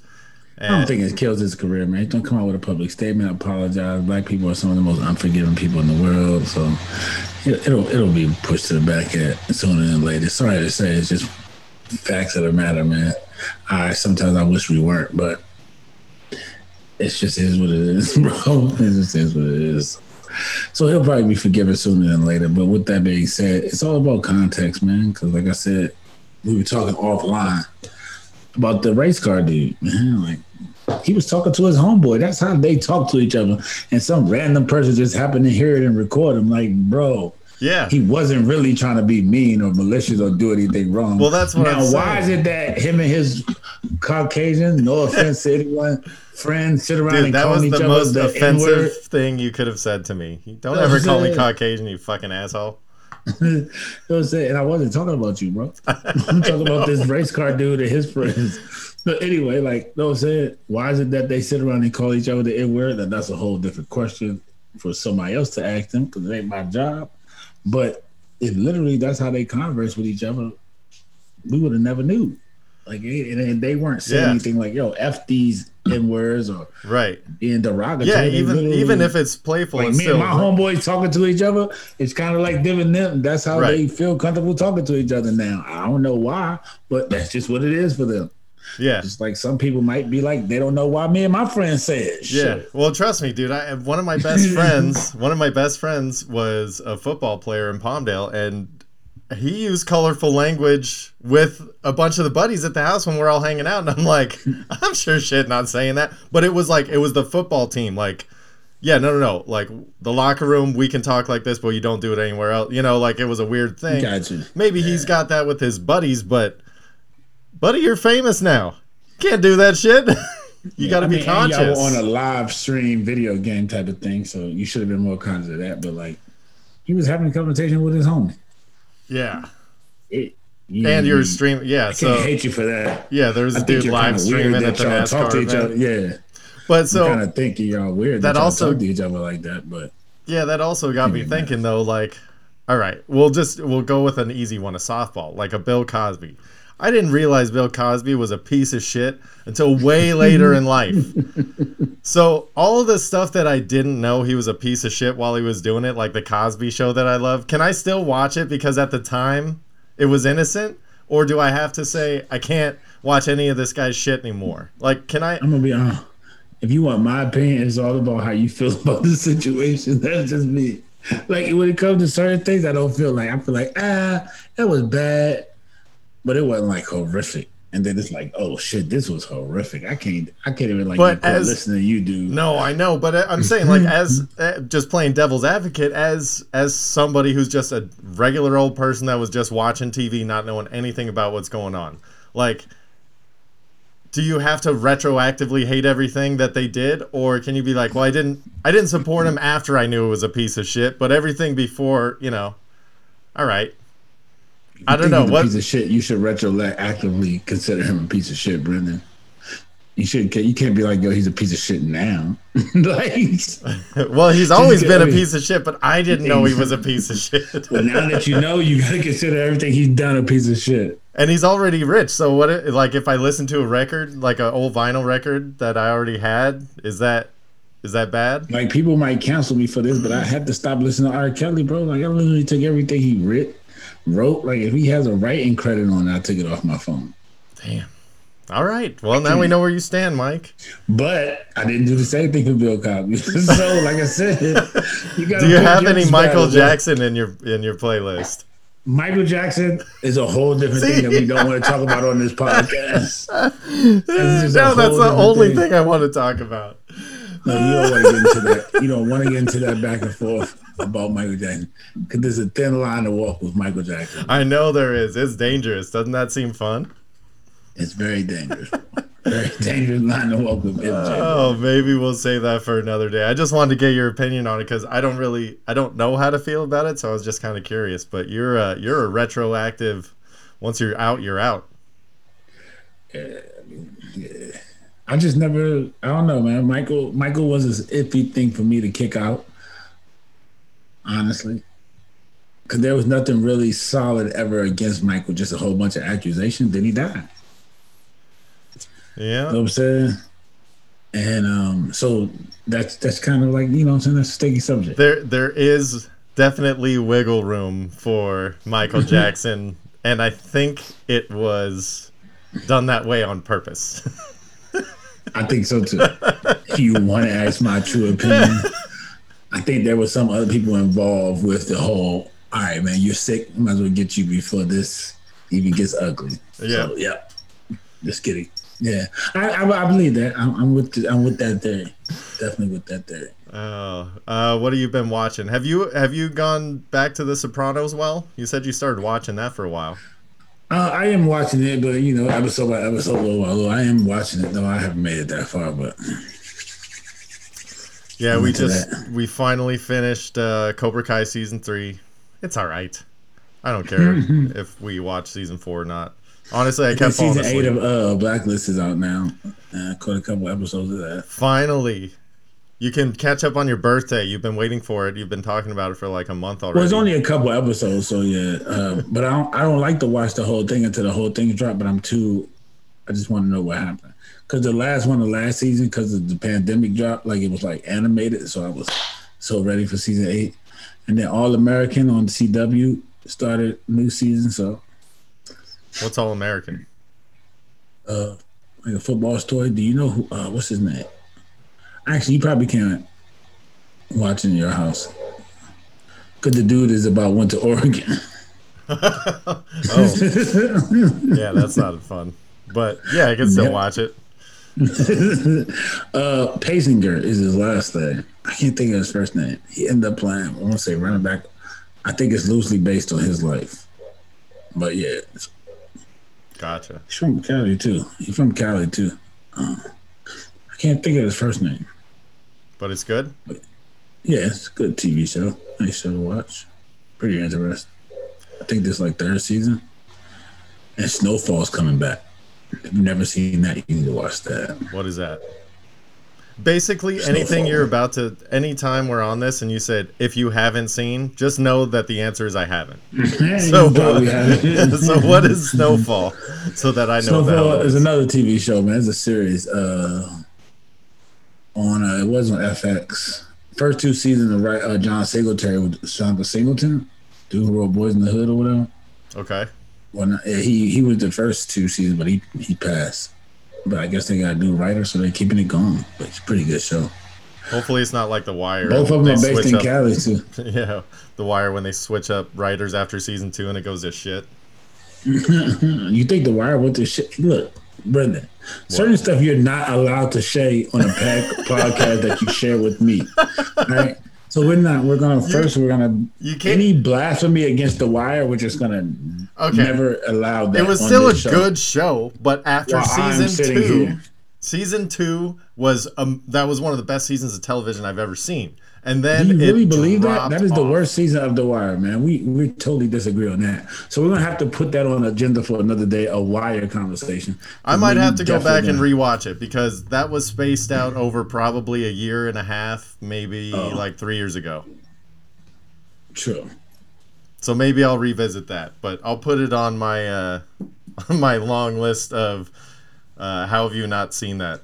And I don't think it kills his career, man. Don't come out with a public statement. Apologize. Black people are some of the most unforgiving people in the world, so it'll be pushed to the back end sooner than later. Sorry to say, it's just facts of the matter, man. Sometimes I wish we weren't, but it's just is what it is, bro. It just is what it is. So he'll probably be forgiven sooner than later. But with that being said, it's all about context, man. Because like I said, we were talking offline about the race car dude, man. Like, he was talking to his homeboy. That's how they talk to each other. And some random person just happened to hear it and record him. Like, bro, yeah, he wasn't really trying to be mean or malicious or do anything wrong. Well, that's what now, I'm saying. Now, why is it that him and his Caucasian, no offense to anyone, friends sit around and call each other the N-word? That was the most offensive thing you could have said to me. Don't ever call me Caucasian, you fucking asshole. You know what, and I wasn't talking about you, bro. I'm talking about this race car dude and his friends. But anyway, like, you know what I'm saying? Why is it that they sit around and call each other the N-word? And that's a whole different question for somebody else to ask them, because it ain't my job. But it literally, that's how they converse with each other. We would have never knew. Like, and they weren't saying anything like, yo, F these N-words or right being derogatory. Yeah, even if it's playful. Like, it's me still, and my homeboys talking to each other, it's kind of like them and them. That's how they feel comfortable talking to each other now. I don't know why, but that's just what it is for them. Yeah. Just like some people might be like, they don't know why me and my friends say it. Shit. Yeah. Well, trust me, dude. One of my best friends was a football player in Palmdale, and he used colorful language with a bunch of the buddies at the house when we're all hanging out. And I'm like, I'm sure shit not saying that. But it was like, it was the football team. Like, yeah, no. Like, the locker room, we can talk like this, but you don't do it anywhere else. You know, like, it was a weird thing. Gotcha. Maybe he's got that with his buddies, but buddy, you're famous now. Can't do that shit. You got to be conscious. Y'all were on a live stream video game type of thing, so you should have been more conscious of that. But, like, he was having a conversation with his homie. Yeah. And you're streaming. Yeah, I can't hate you for that. Yeah, there was a dude live streaming at the NASCAR talk to each other. Yeah. But so, kind of thinking y'all weird that also talk to each other like that. But yeah, that also got me thinking, though, like, all right, we'll go with an easy one, a softball, like a Bill Cosby. I didn't realize Bill Cosby was a piece of shit until way later in life. So all of the stuff that I didn't know he was a piece of shit while he was doing it, like the Cosby Show that I love, can I still watch it because at the time it was innocent? Or do I have to say I can't watch any of this guy's shit anymore? Like, can I? I'm going to be honest. If you want my opinion, it's all about how you feel about the situation. That's just me. Like, when it comes to certain things, I feel like that was bad. But it wasn't like horrific, and then it's like, oh shit, this was horrific. I can't even like. But as listening, you do. No, I know, but I'm saying, like, as just playing devil's advocate, as somebody who's just a regular old person that was just watching TV, not knowing anything about what's going on. Like, do you have to retroactively hate everything that they did, or can you be like, well, I didn't support him after I knew it was a piece of shit, but everything before, you know, all right. I don't know what piece of shit you should retroactively consider him a piece of shit, Brendan. You can't be like, yo, he's a piece of shit now. Like, well, he's always been a piece of shit, but I didn't know he was a piece of shit. Well, now that you know, you gotta consider everything he's done a piece of shit. And he's already rich, so what? Like, if I listen to a record, like an old vinyl record that I already had, is that bad? Like, people might cancel me for this, but I had to stop listening to R. Kelly, bro. Like, I literally took everything he wrote, like, if he has a writing credit on it, I took it off my phone. Damn. All right. Well, now we know where you stand, Mike. But I didn't do the same thing with Bill Cosby. So, like I said, you gotta. Do you have any Michael Jackson in your playlist? Michael Jackson is a whole different thing that we don't want to talk about on this podcast. That's the only thing I want to talk about. No, you don't want to get into that. You don't want to get into that back and forth about Michael Jackson, because there's a thin line to walk with Michael Jackson. I know there is. It's dangerous. Doesn't that seem fun? It's very dangerous. Very dangerous line to walk with MJ. Oh, maybe we'll save that for another day. I just wanted to get your opinion on it because I don't know how to feel about it, so I was just kind of curious. But you're a retroactive. Once you're out, you're out. Yeah. I just never. I don't know, man. Michael was this iffy thing for me to kick out. Honestly, Because there was nothing really solid ever against Michael, just a whole bunch of accusations. Then he died. Yeah. You know what I'm saying? And so that's kind of like, you know what I'm saying, that's a sticky subject. There is definitely wiggle room for Michael Jackson, and I think it was done that way on purpose. I think so too. If you want to ask my true opinion, I think there were some other people involved with the whole, all right, man, you're sick. Might as well get you before this even gets ugly. Yeah. So, yeah. Just kidding. Yeah. I believe that. I'm with that theory. Definitely with that theory. Oh. What have you been watching? Have you gone back to The Sopranos? Well, you said you started watching that for a while. I am watching it, but, you know, episode by episode, although I am watching it, though I haven't made it that far, but... Yeah, we finally finished Cobra Kai Season 3. It's all right. I don't care if we watch Season 4 or not. Honestly, I kept falling asleep. Season 8 of Blacklist is out now. I caught a couple episodes of that. Finally. You can catch up on your birthday. You've been waiting for it. You've been talking about it for like a month already. Well, it's only a couple episodes, so yeah. But I don't like to watch the whole thing until the whole thing dropped, but I just want to know what happened. Because the last one, the last season, because of the pandemic dropped, like it was like animated, so I was so ready for Season 8. And then All-American on CW started new season, so. What's All-American? Like a football story. Do you know who, what's his name? Actually, you probably can't watch in your house. Because the dude is about went to Oregon. Oh. Yeah, that's not fun. But yeah, I can still watch it. Paisinger is his last name. I can't think of his first name. He ended up playing, I want to say running back. I think it's loosely based on his life. But yeah. Gotcha. He's from Cali too. I can't think of his first name. But it's good? But yeah, it's a good TV show. Nice show to watch. Pretty interesting. I think this is like third season. And Snowfall's coming back. If you've never seen that, you need to watch that. What is that? Basically, Snowfall. Anytime we're on this and you said, if you haven't seen, just know that the answer is I haven't. So what is Snowfall? So that I know Snowfall is another TV show, man. It's a series. It was on FX. First two seasons of John Singletary with Shanka Singleton, dude who wrote Boys in the Hood or whatever. Okay. Well, he was the first two seasons, but he passed. But I guess they got a new writer, so they're keeping it going. But it's a pretty good show. Hopefully it's not like The Wire. Both of them are based in Cali, too. Yeah, The Wire, when they switch up writers after season 2 and it goes to shit. You think The Wire went to shit? Look, Brendan, certain stuff you're not allowed to say on a podcast that you share with me. Right? So any blasphemy against The Wire, we're just going to never allow that. It was still a good show, but after season two was that was one of the best seasons of television I've ever seen. And then do you really believe that? That is the worst season of The Wire, man. We totally disagree on that. So we're going to have to put that on the agenda for another day, a Wire conversation. I might have to go back and rewatch it because that was spaced out over probably a year and a half, maybe like 3 years ago. True. So maybe I'll revisit that, but I'll put it on my long list of how have you not seen that?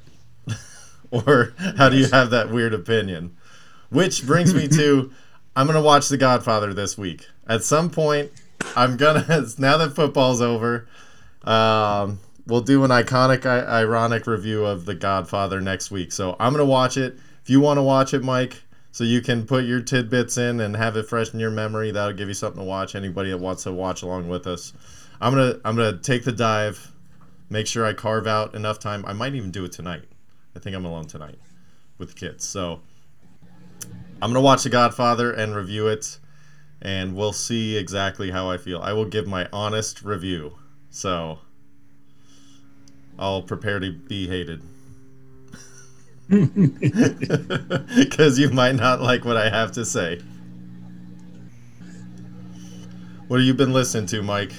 Or how do you have that weird opinion? Which brings me to, I'm going to watch The Godfather this week. At some point, now that football's over, we'll do an ironic review of The Godfather next week. So I'm going to watch it. If you want to watch it, Mike, so you can put your tidbits in and have it fresh in your memory, that'll give you something to watch. Anybody that wants to watch along with us. I'm gonna take the dive, make sure I carve out enough time. I might even do it tonight. I think I'm alone tonight with the kids. So... I'm going to watch The Godfather and review it, and we'll see exactly how I feel. I will give my honest review, so I'll prepare to be hated. Because you might not like what I have to say. What have you been listening to, Mike?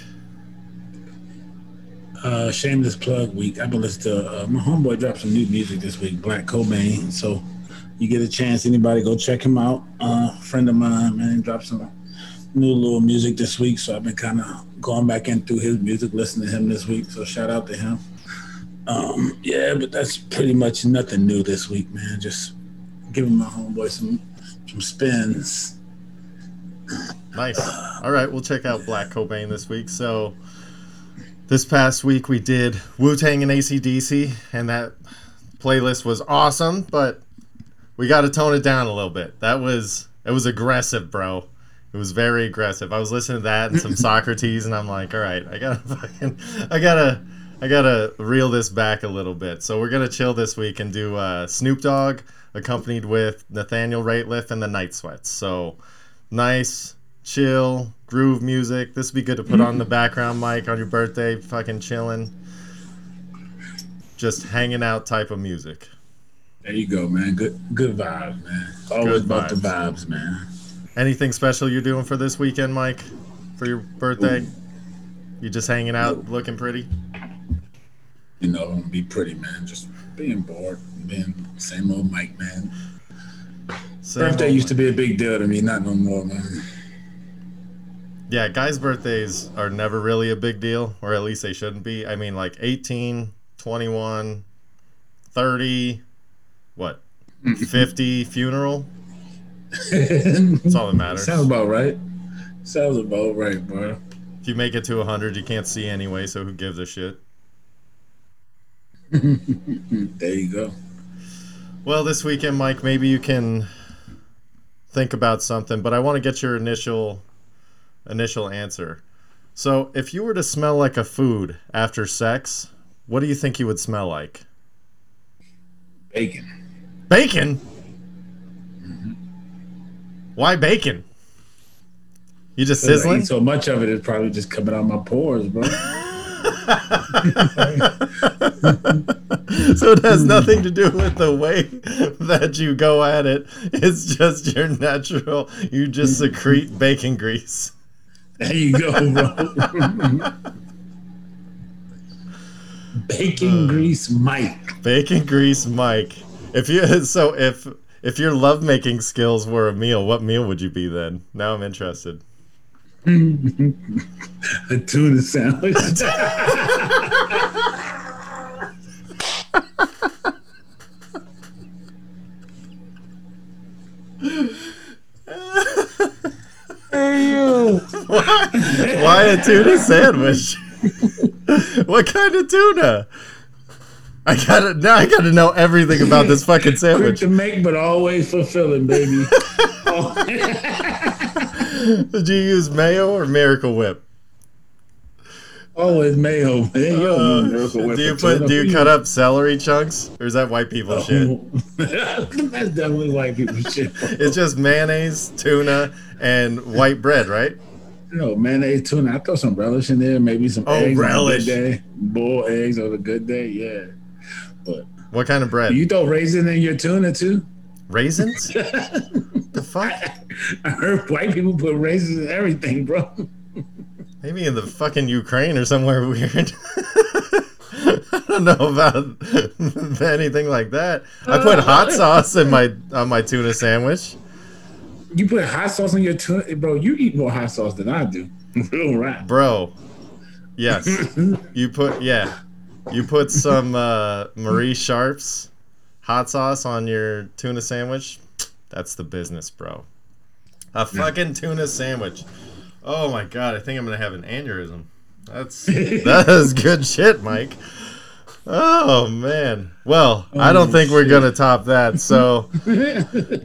Shameless plug week. I've been listening to my homeboy dropped some new music this week, Black Cobain, so... You get a chance, anybody go check him out. Friend of mine, man, dropped some new little music this week, so I've been kind of going back in through his music, listening to him this week, so shout out to him. Yeah, but that's pretty much nothing new this week, man. Just giving my homeboy some spins. Nice. All right, we'll check out Black Cobain this week. So this past week we did Wu-Tang and AC/DC, and that playlist was awesome, but we got to tone it down a little bit. It was aggressive, bro. It was very aggressive. I was listening to that and some Socrates, and I'm like, all right, I gotta reel this back a little bit. So we're gonna chill this week and do Snoop Dogg accompanied with Nathaniel Rateliff and the Night Sweats. So nice, chill, groove music. This would be good to put on the background mic on your birthday, fucking chilling, just hanging out type of music. There you go, man. Good vibes, man. Always about the vibes, man. Anything special you're doing for this weekend, Mike, for your birthday? Ooh. You just hanging out, looking pretty? You know, I'm going to be pretty, man. Just being bored, being same old Mike, man. Birthday used to be a big deal to me, not no more, man. Yeah, guys' birthdays are never really a big deal, or at least they shouldn't be. I mean, like 18, 21, 30, what, 50, funeral? That's all that matters. Sounds about right, bro. If you make it to 100, you can't see anyway, so who gives a shit? There you go. Well, this weekend, Mike, maybe you can think about something, but I want to get your initial answer. So, if you were to smell like a food after sex, what do you think you would smell like? Bacon. Bacon? Mm-hmm. Why bacon? You just sizzling? I eat so much of it, it's probably just coming out my pores, bro. So it has nothing to do with the way that you go at it. It's just your natural. You just secrete bacon grease. There you go, bro. Bacon grease, Mike. Bacon grease, Mike. If your lovemaking skills were a meal, what meal would you be then? Now I'm interested. A tuna sandwich. Hey you! Why a tuna sandwich? What kind of tuna? I gotta know everything about this fucking sandwich. Quick to make, but always fulfilling, baby. Did you use mayo or Miracle Whip? Always mayo, man. Miracle Whip. Do you cut up celery chunks, or is that white people shit? That's definitely white people shit. It's just mayonnaise, tuna, and white bread, right? No, mayonnaise, tuna. I throw some relish in there, maybe some eggs relish. On a good day. Boiled eggs on a good day, yeah. But what kind of bread? You throw raisins in your tuna too? Raisins? The fuck? I heard white people put raisins in everything, bro. Maybe in the fucking Ukraine or somewhere weird. I don't know about anything like that. I put hot sauce in my tuna sandwich. You put hot sauce on your tuna, bro. You eat more hot sauce than I do. Real rap, bro. Yes, you put some Marie Sharp's hot sauce on your tuna sandwich. That's the business, bro. A fucking tuna sandwich. Oh my god, I think I'm gonna have an aneurysm. That is good shit, Mike. Oh, man. Well, I don't think we're going to top that. So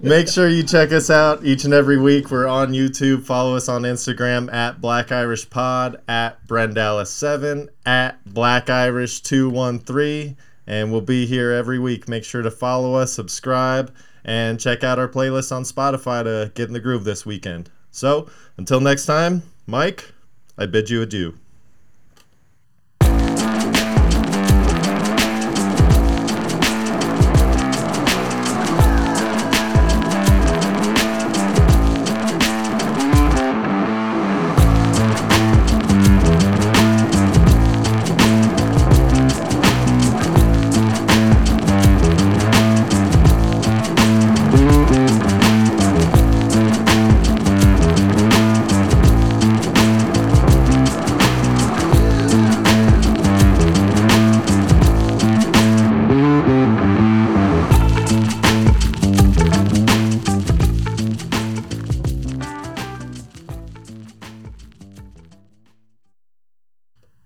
make sure you check us out each and every week. We're on YouTube. Follow us on Instagram at Black Irish Pod, at Brendalis7, at Black Irish 213. And we'll be here every week. Make sure to follow us, subscribe, and check out our playlist on Spotify to get in the groove this weekend. So until next time, Mike, I bid you adieu.